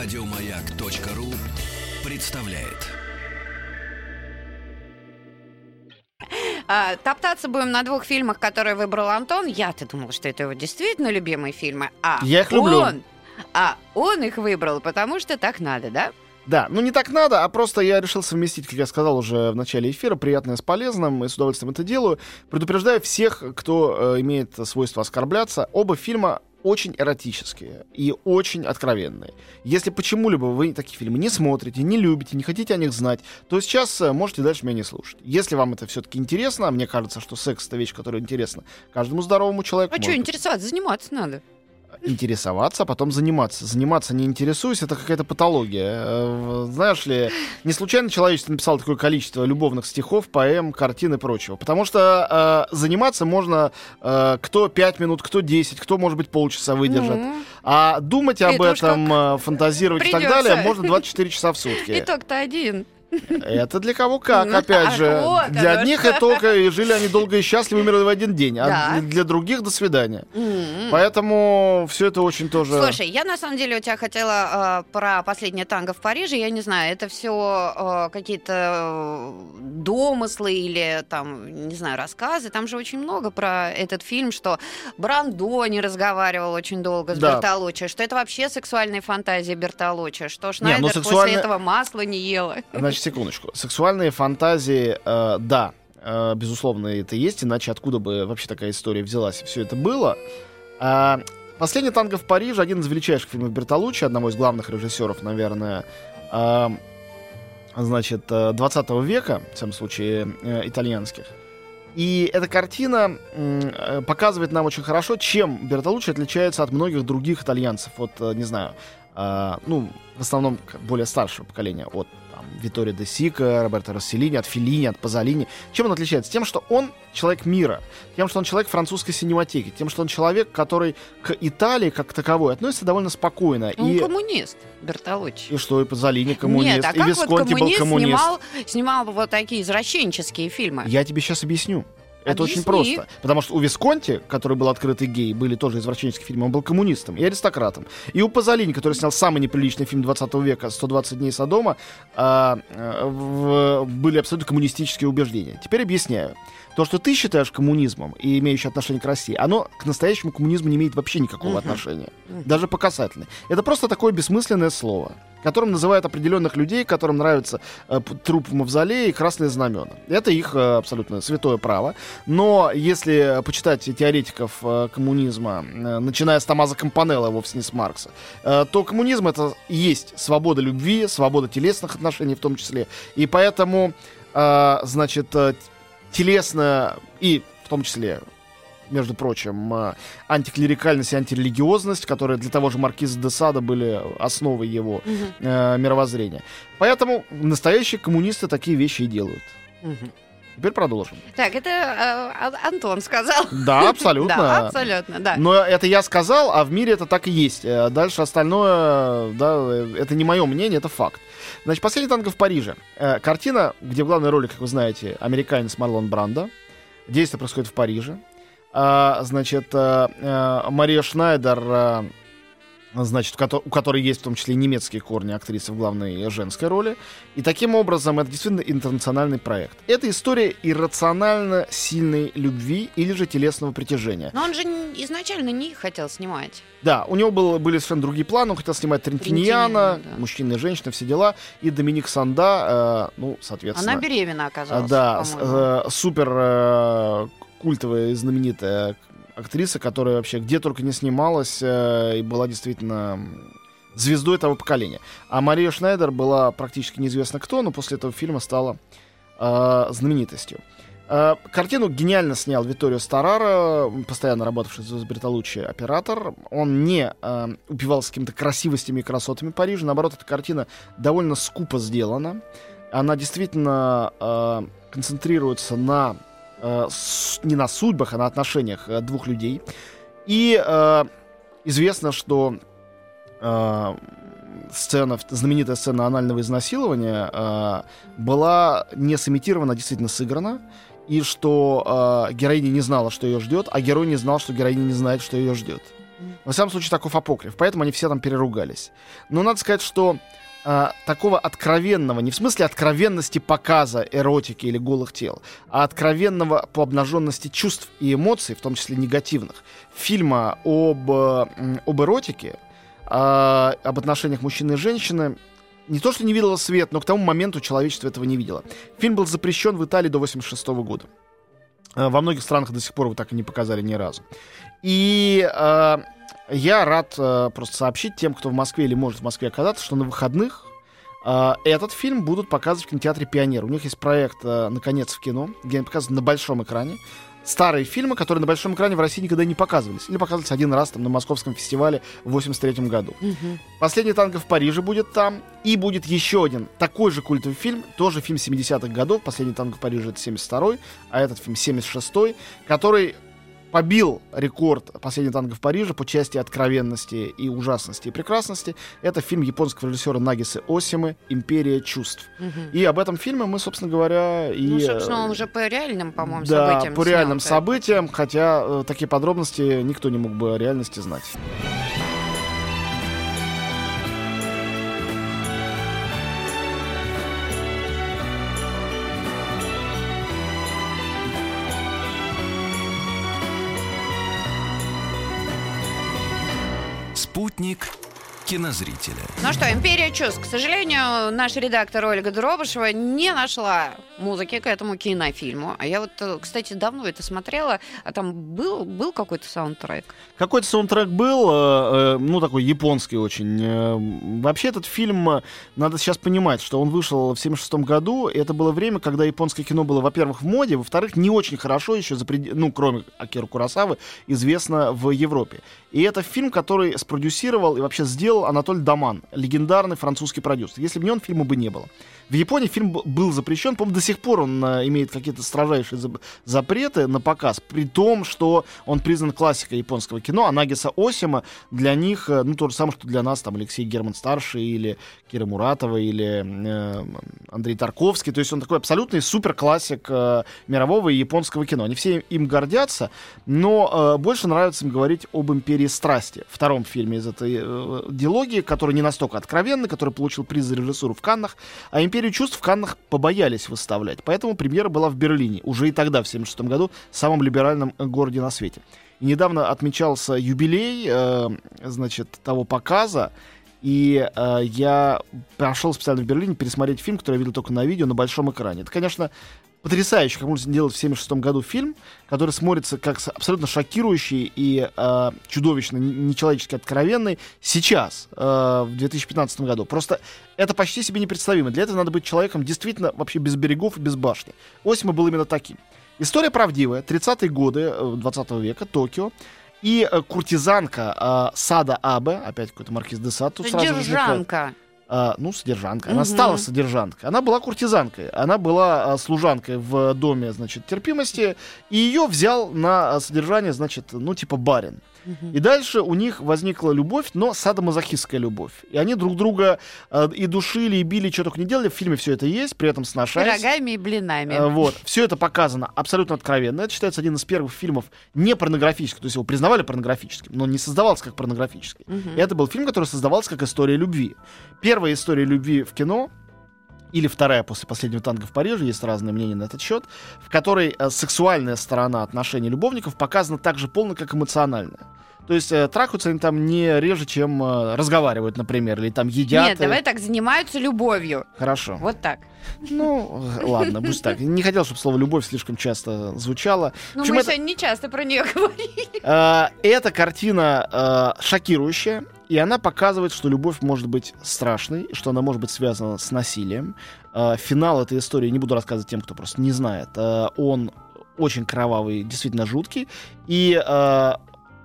Радиомаяк.ру представляет. Топтаться будем на двух фильмах, которые выбрал Антон. Я-то думала, что это его действительно любимые фильмы. Я их люблю. Он их выбрал, потому что так надо, да? Да, не так надо, а просто я решил совместить, как я сказал уже в начале эфира, приятное с полезным, и с удовольствием это делаю. Предупреждаю всех, кто имеет свойство оскорбляться. Оба фильма очень эротические и очень откровенные. Если почему-либо вы такие фильмы не смотрите, не любите, не хотите о них знать, то сейчас можете дальше меня не слушать. Если вам это все-таки интересно, мне кажется, что секс — это вещь, которая интересна каждому здоровому человеку. А что интересоваться? Заниматься надо. Интересоваться, а потом заниматься. Заниматься не интересуясь — это какая-то патология. Знаешь ли, не случайно человечество написало такое количество любовных стихов, поэм, картин и прочего. Потому что заниматься можно кто 5 минут, кто 10, кто, может быть, полчаса выдержит. А думать об этом, фантазировать и так далее можно 24 часа в сутки. Итог-то один. Это для кого как, опять же. Для одних итог, и жили они долго и счастливы, умерли в один день. А для других — до свидания. Поэтому все это очень тоже... Слушай, я на самом деле у тебя хотела про «Последнее танго в Париже». Я не знаю, это все какие-то домыслы или там, не знаю, рассказы. Там же очень много про этот фильм, что Брандо не разговаривал очень долго с Бертолуччи, что это вообще сексуальная фантазия Бертолуччи, что Шнайдер после этого масла не ела. Секундочку. Сексуальные фантазии, безусловно, это есть, иначе откуда бы вообще такая история взялась, и все это было. «Последнее танго в Париже» — один из величайших фильмов Бертолуччи, одного из главных режиссеров, наверное, 20 века, в всем случае, итальянских. И эта картина показывает нам очень хорошо, чем Бертолуччи отличается от многих других итальянцев, в основном более старшего поколения, от Витторио де Сика, Роберто Росселини, от Феллини, от Пазолини. Чем он отличается? Тем, что он человек мира, тем, что он человек французской синематики, тем, что он человек, который к Италии как таковой относится довольно спокойно. Он коммунист, Бертолуччи. И что, и Пазолини коммунист. Нет, и Висконти был коммунист. Снимал вот такие извращенческие фильмы. Я тебе сейчас объясню. Это очень просто. Потому что у Висконти, который был открытый гей, были тоже извращенческие фильмы, он был коммунистом и аристократом. И у Пазолини, который снял самый неприличный фильм 20 века «120 дней Содома», были абсолютно коммунистические убеждения. Теперь объясняю. То, что ты считаешь коммунизмом и имеющее отношение к России, оно к настоящему коммунизму не имеет вообще никакого отношения. Даже по касательной. Это просто такое бессмысленное слово, которым называют определенных людей, которым нравится труп в мавзолее и красные знамена. Это их абсолютно святое право. Но если почитать теоретиков коммунизма, начиная с Тамаза Кампанеллы, вовсе не с Маркса, то коммунизм — это и есть свобода любви, свобода телесных отношений в том числе. И поэтому, телесная и, в том числе, между прочим, антиклерикальность и антирелигиозность, которые для того же маркиза де Сада были основой его мировоззрения. Поэтому настоящие коммунисты такие вещи и делают. Теперь продолжим. Так, это Антон сказал. Да, абсолютно. Да, абсолютно, да. Но это я сказал, а в мире это так и есть. Дальше остальное, это не мое мнение, это факт. Значит, «Последний танго в Париже». Картина, где в главной роли, как вы знаете, американец Марлон Брандо. Действие происходит в Париже. Мария Шнайдер, у которой есть в том числе и немецкие корни, актрисы в главной женской роли. И таким образом это действительно интернациональный проект. Это история иррационально сильной любви или же телесного притяжения. Но он же изначально не хотел снимать. Да, у него были совершенно другие планы. Он хотел снимать «Трентиньяна», «Мужчина и женщина», все дела. И Доминик Санда, соответственно... Она беременна оказалась, супер культовая и знаменитая актриса, которая вообще где только не снималась и была действительно звездой того поколения. А Мария Шнайдер была практически неизвестно кто, но после этого фильма стала знаменитостью. Картину гениально снял Витторио Стараро, постоянно работавший с Бертолуччи оператор. Он не упивался какими-то красивостями и красотами Парижа. Наоборот, эта картина довольно скупо сделана. Она действительно концентрируется не на судьбах, а на отношениях двух людей. И известно, что знаменитая сцена анального изнасилования была не сымитирована, а действительно сыграна. И что героиня не знала, что ее ждет, а герой не знал, что героиня не знает, что ее ждет. В самом случае, Таков апокриф, поэтому они все там переругались. Но надо сказать, что такого откровенного, не в смысле откровенности показа эротики или голых тел, а откровенного по обнаженности чувств и эмоций, в том числе негативных, фильма об эротике, об отношениях мужчины и женщины, не то что не видело свет, но к тому моменту человечество этого не видело. Фильм был запрещен в Италии до 1986 года. Во многих странах до сих пор его так и не показали ни разу. И я рад просто сообщить тем, кто в Москве или может в Москве оказаться, что на выходных этот фильм будут показывать в кинотеатре «Пионер». У них есть проект «Наконец в кино», где они показывают на большом экране старые фильмы, которые на большом экране в России никогда не показывались. Или показывались один раз там на Московском фестивале в 1983 году. Угу. «Последнее танго в Париже» будет там. И будет еще один такой же культовый фильм, тоже фильм 70-х годов. «Последнее танго в Париже» — это 72-й, а этот фильм 76-й, который побил рекорд «Последнее танго в Париже» по части откровенности и ужасности и прекрасности. Это фильм японского режиссера Нагисы Осимы «Империя чувств». Угу. И об этом фильме мы, собственно говоря... собственно, он уже по реальным, по-моему, событиям. Да, по реальным событиям, хотя такие подробности никто не мог бы о реальности знать. Спутник кинозрителя. Ну что, «Империя чувств». К сожалению, наш редактор Ольга Дробышева не нашла музыки к этому кинофильму. А я вот, кстати, давно это смотрела. А там был какой-то саундтрек? Какой-то саундтрек был, такой японский очень. Вообще этот фильм, надо сейчас понимать, что он вышел в 76-м году. И это было время, когда японское кино было, во-первых, в моде, во-вторых, не очень хорошо еще, кроме Акиры Куросавы, известно в Европе. И это фильм, который спродюсировал и вообще сделал Анатолий Даман, легендарный французский продюсер. Если бы не он, фильма бы не было. В Японии фильм был запрещен. По-моему, до сих пор он имеет какие-то строжайшие запреты на показ, при том, что он признан классикой японского кино. А Нагиса Осима для них, то же самое, что для нас, там, Алексей Герман-старший или Кира Муратова или Андрей Тарковский. То есть он такой абсолютный суперклассик мирового и японского кино. Они все им гордятся, но больше нравится им говорить об «Империи страсти», втором фильме из этой дилогии, который не настолько откровенный, который получил приз за режиссуру в Каннах, а «Империю чувств» в Каннах побоялись выставлять. Поэтому премьера была в Берлине, уже и тогда, в 1976 году, самом либеральном городе на свете. И недавно отмечался юбилей, того показа, и я пошел специально в Берлин пересмотреть фильм, который я видел только на видео, на большом экране. Это, конечно, потрясающе, как можно делать в 1976 году фильм, который смотрится как абсолютно шокирующий и чудовищно, нечеловечески откровенный сейчас, в 2015 году. Просто это почти себе непредставимо. Для этого надо быть человеком действительно вообще без берегов и без башни. Осима был именно таким. История правдивая. 30-е годы 20 века, Токио. И куртизанка Сада Абе, опять какой-то маркиз де Саду. Содержанка. Содержанка. Она стала содержанкой. Она была куртизанкой. Она была служанкой в доме, терпимости. И ее взял на содержание, барин. И дальше у них возникла любовь, но садомазохистская любовь. И они друг друга и душили, и били, что только не делали. В фильме все это есть, при этом сношаясь. Пирогами и блинами. Все это показано абсолютно откровенно. Это считается один из первых фильмов не порнографических. То есть его признавали порнографическим, но не создавался как порнографический. И это был фильм, который создавался как история любви. Первая история любви в кино, или вторая после «Последнего танго в Париже», есть разные мнения на этот счет, в которой сексуальная сторона отношений любовников показана так же полно, как эмоциональная. То есть трахаются они там не реже, чем разговаривают, например, или там едят. Нет, давай так, занимаются любовью. Хорошо. Вот так. Ладно, пусть так. Не хотел, чтобы слово «любовь» слишком часто звучало. Мы сегодня не часто про нее говорили. Эта картина шокирующая. И она показывает, что любовь может быть страшной, что она может быть связана с насилием. Финал этой истории, не буду рассказывать тем, кто просто не знает. Он очень кровавый, действительно жуткий. И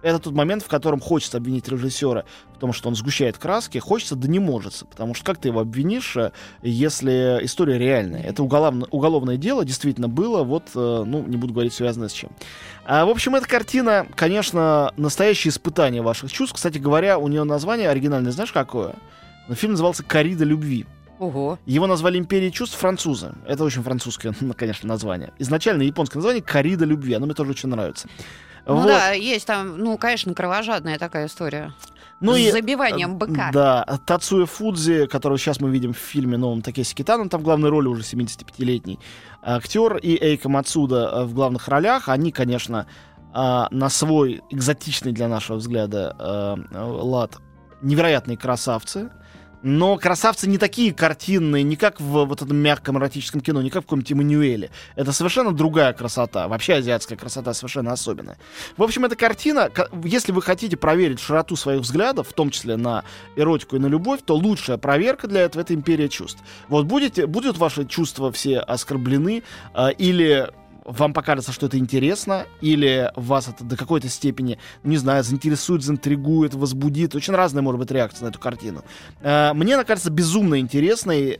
это тот момент, в котором хочется обвинить режиссера в том, что он сгущает краски. Хочется, да не может. Потому что как ты его обвинишь, если история реальная? Это уголовное дело действительно было. Не буду говорить, связанное с чем. В общем, эта картина, конечно, настоящее испытание ваших чувств. Кстати говоря, у нее название оригинальное, знаешь, какое? Фильм назывался «Корида любви». Ого. Его назвали «Империя чувств» французы. Это очень французское, конечно, название. Изначально японское название «Корида любви». Оно мне тоже очень нравится. Ну вот. Да, есть там, ну, конечно, кровожадная такая история. Ну с забиванием быка. Да, Тацуя Фудзи, которого сейчас мы видим в фильме новом Такеси Китано, там в главной роли уже 75-летний актер, и Эйка Мацуда в главных ролях. Они, конечно, на свой экзотичный для нашего взгляда лад невероятные красавцы. Но красавцы не такие картинные, не как в вот этом мягком эротическом кино, не как в каком-нибудь Эммануэле. Это совершенно другая красота. Вообще азиатская красота совершенно особенная. В общем, эта картина, если вы хотите проверить широту своих взглядов, в том числе на эротику и на любовь, то лучшая проверка для этого — это «Империя чувств». Вот будут ваши чувства все оскорблены, или... вам покажется, что это интересно, или вас это до какой-то степени, не знаю, заинтересует, заинтригует, возбудит. Очень разная может быть реакция на эту картину. Мне она кажется безумно интересной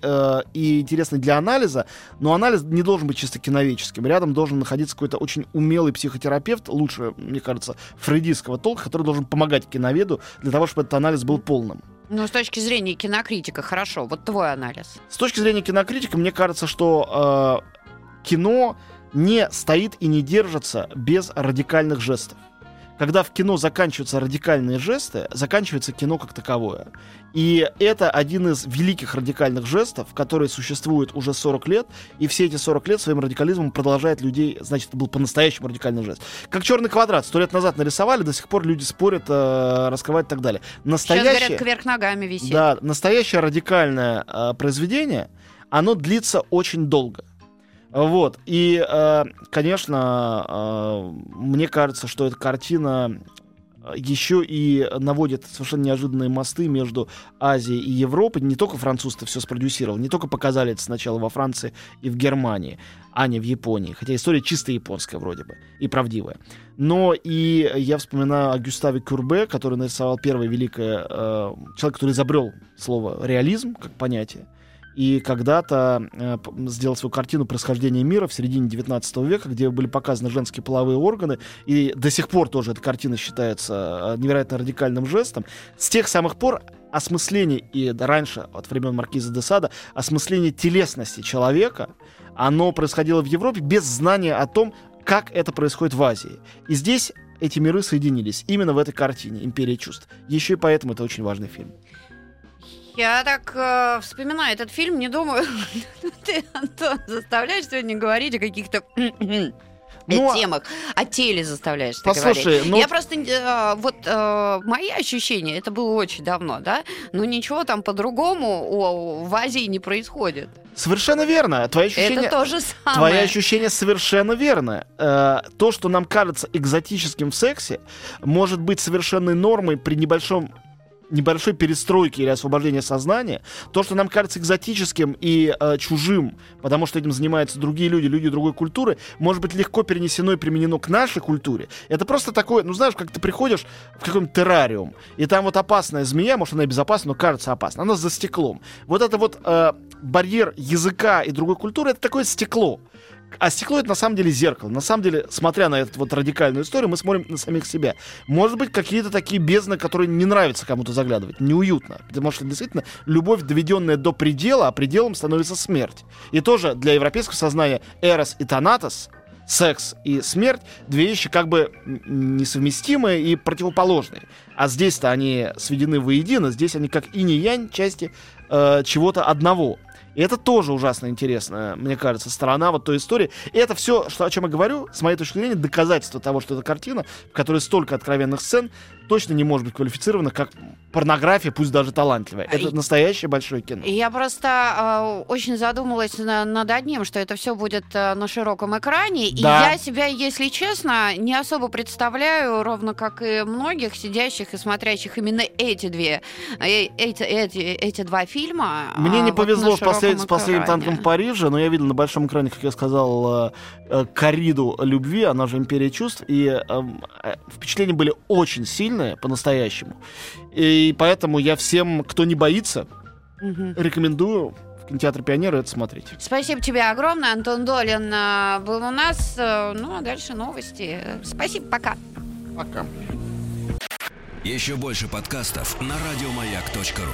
и интересной для анализа, но анализ не должен быть чисто киноведческим. Рядом должен находиться какой-то очень умелый психотерапевт, лучше, мне кажется, фрейдистского толка, который должен помогать киноведу для того, чтобы этот анализ был полным. Ну, с точки зрения кинокритика, хорошо, вот твой анализ. С точки зрения кинокритика, мне кажется, что кино... не стоит и не держится без радикальных жестов. Когда в кино заканчиваются радикальные жесты, заканчивается кино как таковое. И это один из великих радикальных жестов, который существует уже 40 лет, и все эти 40 лет своим радикализмом продолжает людей, значит, это был по-настоящему радикальный жест. Как «Черный квадрат» 100 лет назад нарисовали, до сих пор люди спорят, раскрывают и так далее. Настоящее, сейчас, говорят, кверх ногами висит. Да, настоящее радикальное произведение, оно длится очень долго. Вот, и, конечно, мне кажется, что эта картина еще и наводит совершенно неожиданные мосты между Азией и Европой. Не только французы все спродюсировали, не только показали это сначала во Франции и в Германии, а не в Японии. Хотя история чисто японская вроде бы и правдивая. Но и я вспоминаю о Гюставе Курбе, который нарисовал первое великое... человек, который изобрел слово «реализм» как понятие. И когда-то сделал свою картину «Происхождение мира» в середине 19 века, где были показаны женские половые органы. И до сих пор тоже эта картина считается невероятно радикальным жестом. С тех самых пор осмысление, и раньше, от времен маркиза де Сада, осмысление телесности человека, оно происходило в Европе без знания о том, как это происходит в Азии. И здесь эти миры соединились именно в этой картине «Империя чувств». Еще и поэтому это очень важный фильм. Я так вспоминаю этот фильм, не думаю, ты, Антон, заставляешь сегодня говорить о каких-то темах, о теле заставляешь говорить. Я просто, мои ощущения, это было очень давно, да, но ничего там по-другому в Азии не происходит. Совершенно верно. Это то же самое. Твои ощущения совершенно верны. То, что нам кажется экзотическим в сексе, может быть совершенной нормой при небольшой перестройки или освобождения сознания, то, что нам кажется экзотическим и чужим, потому что этим занимаются другие люди другой культуры, может быть легко перенесено и применено к нашей культуре. Это просто такое, ну знаешь, как ты приходишь в какой-нибудь террариум, и там вот опасная змея, может она и безопасна, но кажется опасна, она за стеклом. Вот это вот барьер языка и другой культуры, это такое стекло. А стекло — это на самом деле зеркало. На самом деле, смотря на эту вот радикальную историю, мы смотрим на самих себя. Может быть, какие-то такие бездны, которые не нравится кому-то заглядывать, неуютно. Потому что действительно любовь, доведенная до предела, а пределом становится смерть. И тоже для европейского сознания эрос и танатос, секс и смерть, две вещи как бы несовместимые и противоположные. А здесь-то они сведены воедино, здесь они как инь и янь, части чего-то одного. И это тоже ужасно интересная, мне кажется, сторона вот той истории. И это все, о чем я говорю, с моей точки зрения, доказательство того, что эта картина, в которой столько откровенных сцен, точно не может быть квалифицирована как порнография, пусть даже талантливая. Это настоящее большое кино. Я просто очень задумалась над одним, что это все будет на широком экране. Да. И я себя, если честно, не особо представляю, ровно как и многих сидящих и смотрящих именно эти два фильма. Мне не повезло с «Последним танком в Париже», но я видел на большом экране, как я сказал, «Кориду любви», она же «Империя чувств», и впечатления были очень сильные, по-настоящему. И поэтому я всем, кто не боится, рекомендую в кинотеатре «Пионер» это смотреть. Спасибо тебе огромное. Антон Долин был у нас. Ну, а дальше новости. Спасибо, пока. Пока. Еще больше подкастов на радиомаяк.ру.